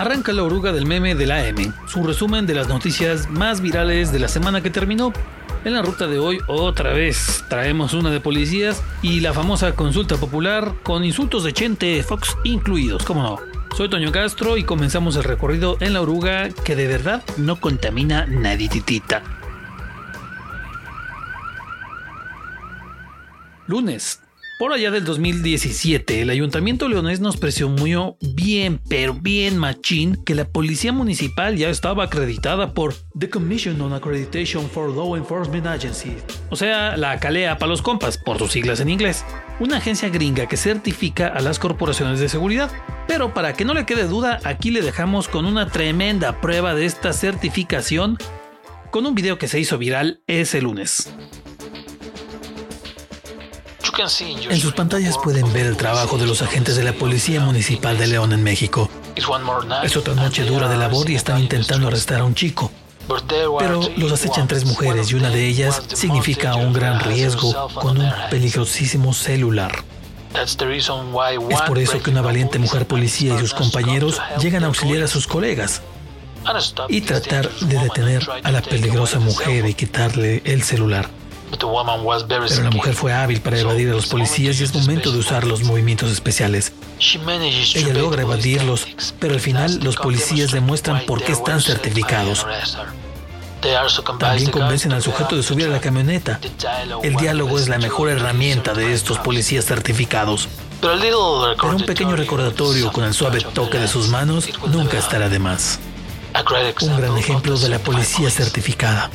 Arranca la oruga del meme de la M, su resumen de las noticias más virales de la semana que terminó. En la ruta de hoy otra vez traemos una de policías y la famosa consulta popular con insultos de Vicente Fox incluidos, cómo no. Soy Toño Castro y comenzamos el recorrido en la oruga que de verdad no contamina nadititita. Lunes. Por allá del 2017, el ayuntamiento leonés nos presumió bien, pero bien machín, que la policía municipal ya estaba acreditada por The Commission on Accreditation for Law Enforcement Agency, o sea, la CALEA para los compas, por sus siglas en inglés, una agencia gringa que certifica a las corporaciones de seguridad. Pero para que no le quede duda, aquí le dejamos con una tremenda prueba de esta certificación, con un video que se hizo viral ese lunes. En sus pantallas pueden ver el trabajo de los agentes de la Policía Municipal de León en México. Es otra noche dura de labor y están intentando arrestar a un chico. Pero los acechan tres mujeres y una de ellas significa un gran riesgo con un peligrosísimo celular. Es por eso que una valiente mujer policía y sus compañeros llegan a auxiliar a sus colegas y tratar de detener a la peligrosa mujer y quitarle el celular. Pero la mujer fue hábil para evadir a los policías y es momento de usar los movimientos especiales. Ella logra evadirlos, pero al final los policías demuestran por qué están certificados. También convencen al sujeto de subir a la camioneta. El diálogo es la mejor herramienta de estos policías certificados. Pero un pequeño recordatorio con el suave toque de sus manos nunca estará de más. Un gran ejemplo de la policía certificada.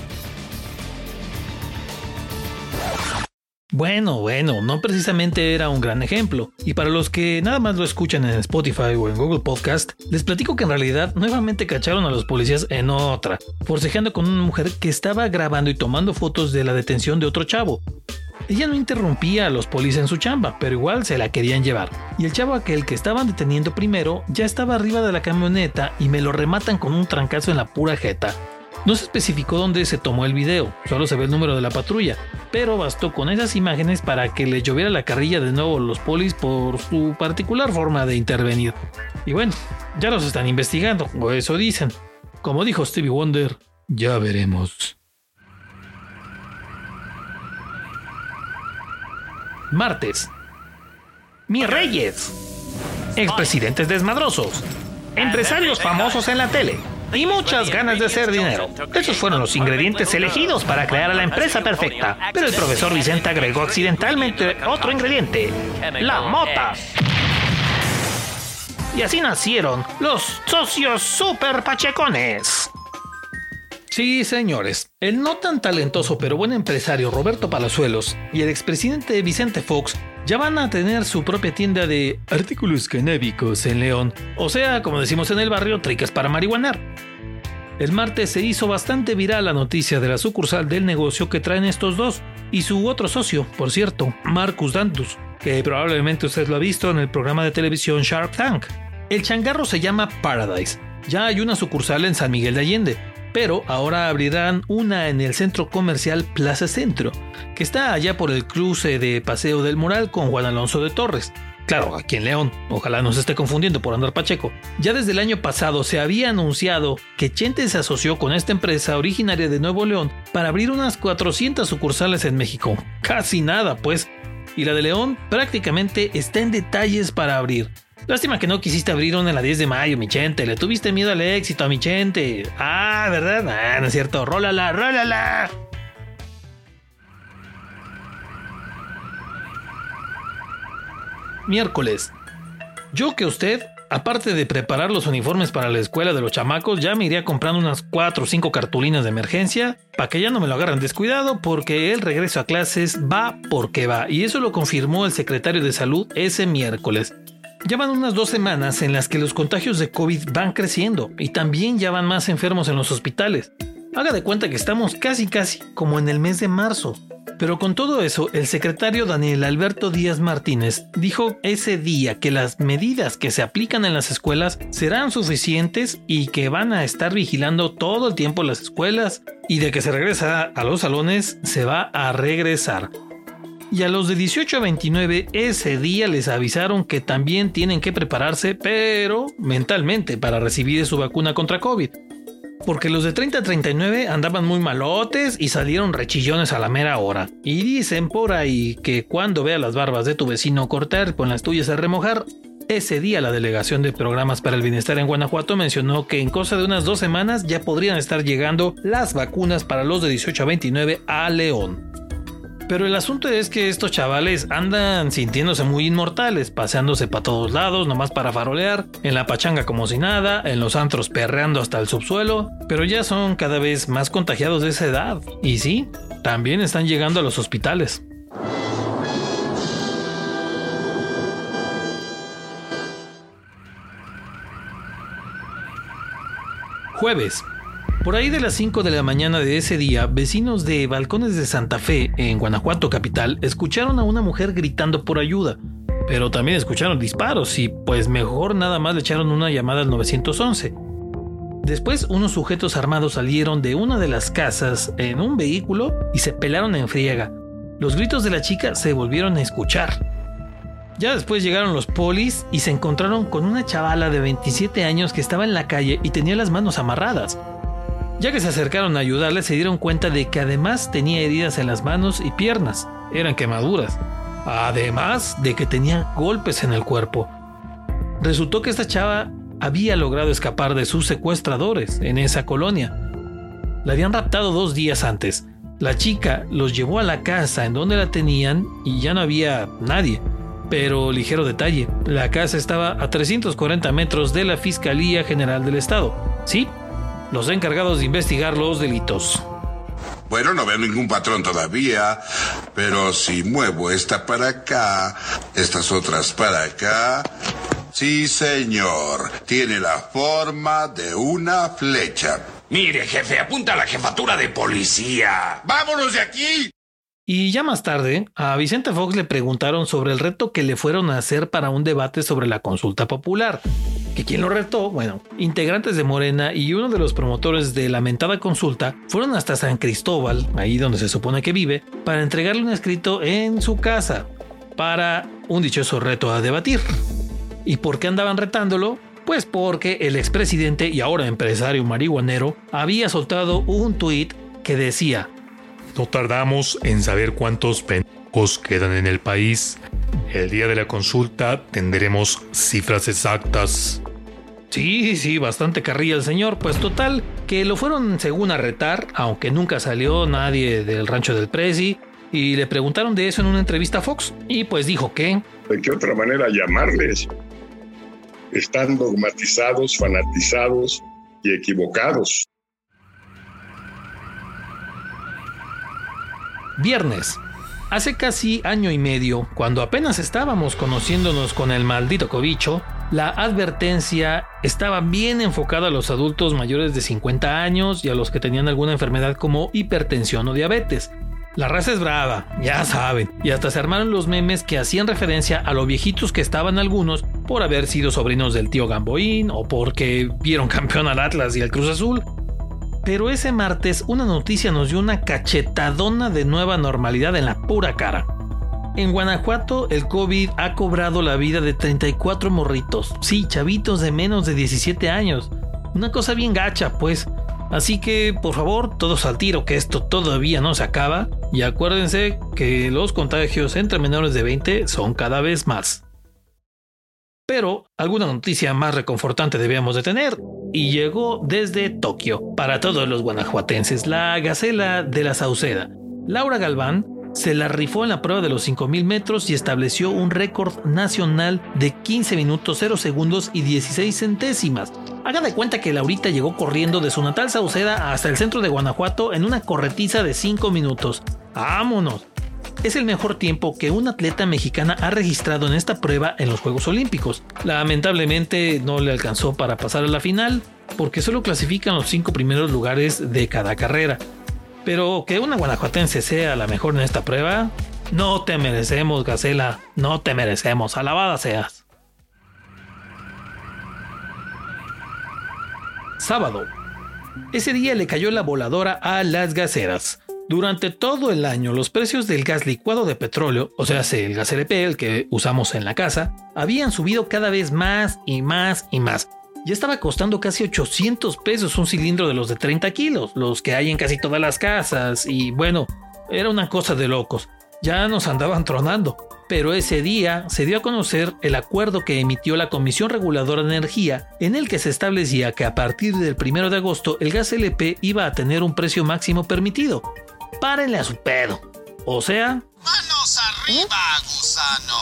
Bueno, no precisamente era un gran ejemplo, y para los que nada más lo escuchan en Spotify o en Google Podcast, les platico que en realidad nuevamente cacharon a los policías en otra, forcejeando con una mujer que estaba grabando y tomando fotos de la detención de otro chavo. Ella no interrumpía a los policías en su chamba, pero igual se la querían llevar. Y el chavo aquel que estaban deteniendo primero ya estaba arriba de la camioneta y me lo rematan con un trancazo en la pura jeta. No se especificó dónde se tomó el video, solo se ve el número de la patrulla, pero bastó con esas imágenes para que le lloviera la carrilla de nuevo a los polis por su particular forma de intervenir. Y bueno, ya los están investigando, o eso dicen. Como dijo Stevie Wonder, ya veremos. Martes. ¡Mis reyes! Expresidentes desmadrosos. Empresarios famosos en la tele. Y muchas ganas de hacer dinero. Esos fueron los ingredientes elegidos para crear a la empresa perfecta. Pero el profesor Vicente agregó accidentalmente otro ingrediente: la mota. Y así nacieron los socios super pachecones. Sí, señores. El no tan talentoso pero buen empresario Roberto Palazuelos y el expresidente Vicente Fox ya van a tener su propia tienda de artículos canábicos en León, o sea, como decimos en el barrio, tricas para marihuanar. El martes se hizo bastante viral la noticia de la sucursal del negocio que traen estos dos y su otro socio, por cierto, Marcus Dantus, que probablemente usted lo ha visto en el programa de televisión Shark Tank. El changarro se llama Paradise. Ya hay una sucursal en San Miguel de Allende, pero ahora abrirán una en el centro comercial Plaza Centro, que está allá por el cruce de Paseo del Moral con Juan Alonso de Torres. Claro, aquí en León, ojalá no se esté confundiendo por andar pacheco. Ya desde el año pasado se había anunciado que Chente se asoció con esta empresa originaria de Nuevo León para abrir unas 400 sucursales en México. Casi nada, pues. Y la de León prácticamente está en detalles para abrir. Lástima que no quisiste abrir una en la 10 de mayo, mi Chente. Le tuviste miedo al éxito a mi Chente. Ah, ¿verdad? Ah, no es cierto. ¡Rólala! Miércoles. Yo que usted, aparte de preparar los uniformes para la escuela de los chamacos, ya me iría comprando unas 4 o 5 cartulinas de emergencia para que ya no me lo agarren descuidado, porque el regreso a clases va porque va. Y eso lo confirmó el secretario de Salud ese miércoles. Ya van unas 2 semanas en las que los contagios de COVID van creciendo y también ya van más enfermos en los hospitales. Haga de cuenta que estamos casi como en el mes de marzo. Pero con todo eso, el secretario Daniel Alberto Díaz Martínez dijo ese día que las medidas que se aplican en las escuelas serán suficientes y que van a estar vigilando todo el tiempo las escuelas, y de que se regresa a los salones, se va a regresar. y a los de 18 a 29 ese día les avisaron que también tienen que prepararse, pero mentalmente, para recibir su vacuna contra COVID. Porque los de 30 a 39 andaban muy malotes y salieron rechillones a la mera hora. Y dicen por ahí que cuando veas las barbas de tu vecino cortar con las tuyas a remojar, ese día la Delegación de Programas para el Bienestar en Guanajuato mencionó que en cosa de unas 2 semanas ya podrían estar llegando las vacunas para los de 18 a 29 a León. Pero el asunto es que estos chavales andan sintiéndose muy inmortales, paseándose para todos lados nomás para farolear, en la pachanga como si nada, en los antros perreando hasta el subsuelo, pero ya son cada vez más contagiados de esa edad. Y sí, también están llegando a los hospitales. Jueves. Por ahí de las 5 de la mañana de ese día, vecinos de Balcones de Santa Fe, en Guanajuato capital, escucharon a una mujer gritando por ayuda, pero también escucharon disparos y pues mejor nada más le echaron una llamada al 911. Después unos sujetos armados salieron de una de las casas en un vehículo y se pelaron en friega. Los gritos de la chica se volvieron a escuchar. Ya después llegaron los polis y se encontraron con una chavala de 27 años que estaba en la calle y tenía las manos amarradas. Ya que se acercaron a ayudarle, se dieron cuenta de que además tenía heridas en las manos y piernas, eran quemaduras, además de que tenía golpes en el cuerpo. Resultó que esta chava había logrado escapar de sus secuestradores en esa colonia. La habían raptado 2 días antes. La chica los llevó a la casa en donde la tenían y ya no había nadie. Pero ligero detalle, la casa estaba a 340 metros de la Fiscalía General del Estado. Sí, los encargados de investigar los delitos. Bueno, no veo ningún patrón todavía, pero si muevo esta para acá, estas otras para acá... Sí, señor, tiene la forma de una flecha. Mire, jefe, apunta a la jefatura de policía. ¡Vámonos de aquí! Y ya más tarde, a Vicente Fox le preguntaron sobre el reto que le fueron a hacer para un debate sobre la consulta popular. Que quien lo retó, bueno, integrantes de Morena y uno de los promotores de la mentada consulta fueron hasta San Cristóbal, ahí donde se supone que vive, para entregarle un escrito en su casa para un dichoso reto a debatir. ¿Y por qué andaban retándolo? Pues porque el expresidente y ahora empresario marihuanero había soltado un tuit que decía: no tardamos en saber cuántos pendejos quedan en el país. El día de la consulta tendremos cifras exactas. Sí, bastante carrilla el señor, pues total, que lo fueron según a retar, aunque nunca salió nadie del rancho del Prezi, y le preguntaron de eso en una entrevista a Fox, y pues dijo que... ¿De qué otra manera llamarles? Están dogmatizados, fanatizados y equivocados. Viernes. Hace casi año y medio, cuando apenas estábamos conociéndonos con el maldito cobicho, la advertencia estaba bien enfocada a los adultos mayores de 50 años y a los que tenían alguna enfermedad como hipertensión o diabetes. La raza es brava, ya saben, y hasta se armaron los memes que hacían referencia a los viejitos que estaban algunos por haber sido sobrinos del tío Gamboín o porque vieron campeón al Atlas y al Cruz Azul. Pero ese martes una noticia nos dio una cachetadona de nueva normalidad en la pura cara. En Guanajuato el COVID ha cobrado la vida de 34 morritos, sí, chavitos de menos de 17 años. Una cosa bien gacha, pues. Así que, por favor, todos al tiro, que esto todavía no se acaba. Y acuérdense que los contagios entre menores de 20 son cada vez más. Pero alguna noticia más reconfortante debíamos de tener. Y llegó desde Tokio, para todos los guanajuatenses, La Gacela de la Sauceda. Laura Galván se la rifó en la prueba de los 5000 metros y estableció un récord nacional de 15 minutos 0 segundos y 16 centésimas. Hagan de cuenta que Laurita llegó corriendo de su natal Sauceda hasta el centro de Guanajuato en una corretiza de 5 minutos. ¡Vámonos! Es el mejor tiempo que una atleta mexicana ha registrado en esta prueba en los Juegos Olímpicos. Lamentablemente no le alcanzó para pasar a la final, porque solo clasifican los 5 primeros lugares de cada carrera. Pero que una guanajuatense sea la mejor en esta prueba, no te merecemos, Gacela, no te merecemos, alabada seas. Sábado. Ese día le cayó la voladora a las gaceras. Durante todo el año, los precios del gas licuado de petróleo, o sea, el gas LP, el que usamos en la casa, habían subido cada vez más y más y más. Ya estaba costando casi $800 un cilindro de los de 30 kilos, los que hay en casi todas las casas, y bueno, era una cosa de locos. Ya nos andaban tronando. Pero ese día se dio a conocer el acuerdo que emitió la Comisión Reguladora de Energía, en el que se establecía que a partir del 1 de agosto el gas LP iba a tener un precio máximo permitido. Párenle a su pedo. O sea... ¡Manos arriba, gusano!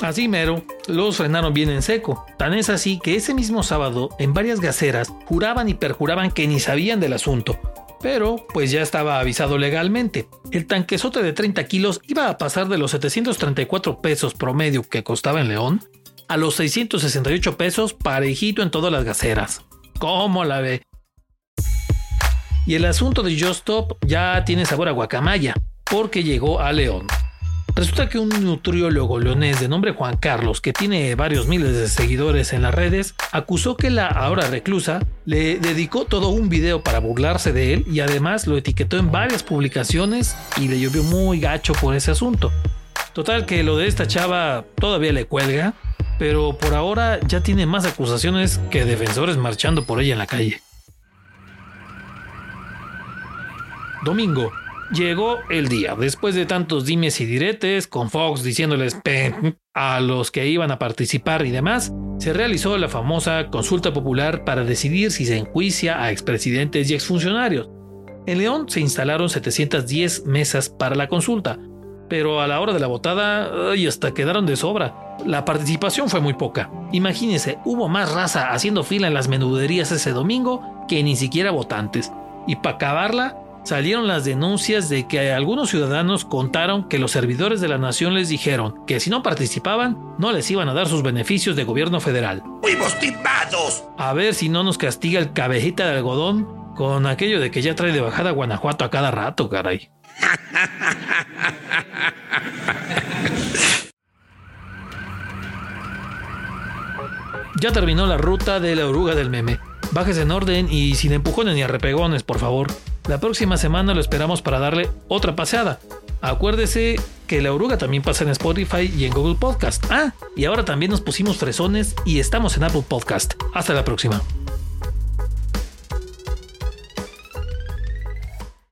Así mero, los frenaron bien en seco. Tan es así que ese mismo sábado, en varias gaseras, juraban y perjuraban que ni sabían del asunto. Pero pues ya estaba avisado legalmente. El tanquezote de 30 kilos iba a pasar de los $734 promedio que costaba en León a los $668 parejito en todas las gaseras. ¿Cómo la ve? Y el asunto de Just Stop ya tiene sabor a guacamaya, porque llegó a León. Resulta que un nutriólogo leonés de nombre Juan Carlos, que tiene varios miles de seguidores en las redes, acusó que la ahora reclusa le dedicó todo un video para burlarse de él y además lo etiquetó en varias publicaciones y le llovió muy gacho por ese asunto. Total que lo de esta chava todavía le cuelga, pero por ahora ya tiene más acusaciones que defensores marchando por ella en la calle. Domingo. Llegó el día, después de tantos dimes y diretes, con Fox diciéndoles a los que iban a participar y demás, se realizó la famosa consulta popular para decidir si se enjuicia a expresidentes y exfuncionarios. En León se instalaron 710 mesas para la consulta, pero a la hora de la votada, hasta quedaron de sobra. La participación fue muy poca. Imagínense, hubo más raza haciendo fila en las menuderías ese domingo que ni siquiera votantes. Y para acabarla, salieron las denuncias de que algunos ciudadanos contaron que los servidores de la nación les dijeron que si no participaban, no les iban a dar sus beneficios de gobierno federal. ¡Fuimos timados! A ver si no nos castiga el cabejita de algodón con aquello de que ya trae de bajada a Guanajuato a cada rato, caray. Ya terminó la ruta de la oruga del meme. Bajes en orden y sin empujones ni arrepegones, por favor. La próxima semana lo esperamos para darle otra paseada. Acuérdese que La Oruga también pasa en Spotify y en Google Podcast. Ah, y ahora también nos pusimos fresones y estamos en Apple Podcast. Hasta la próxima.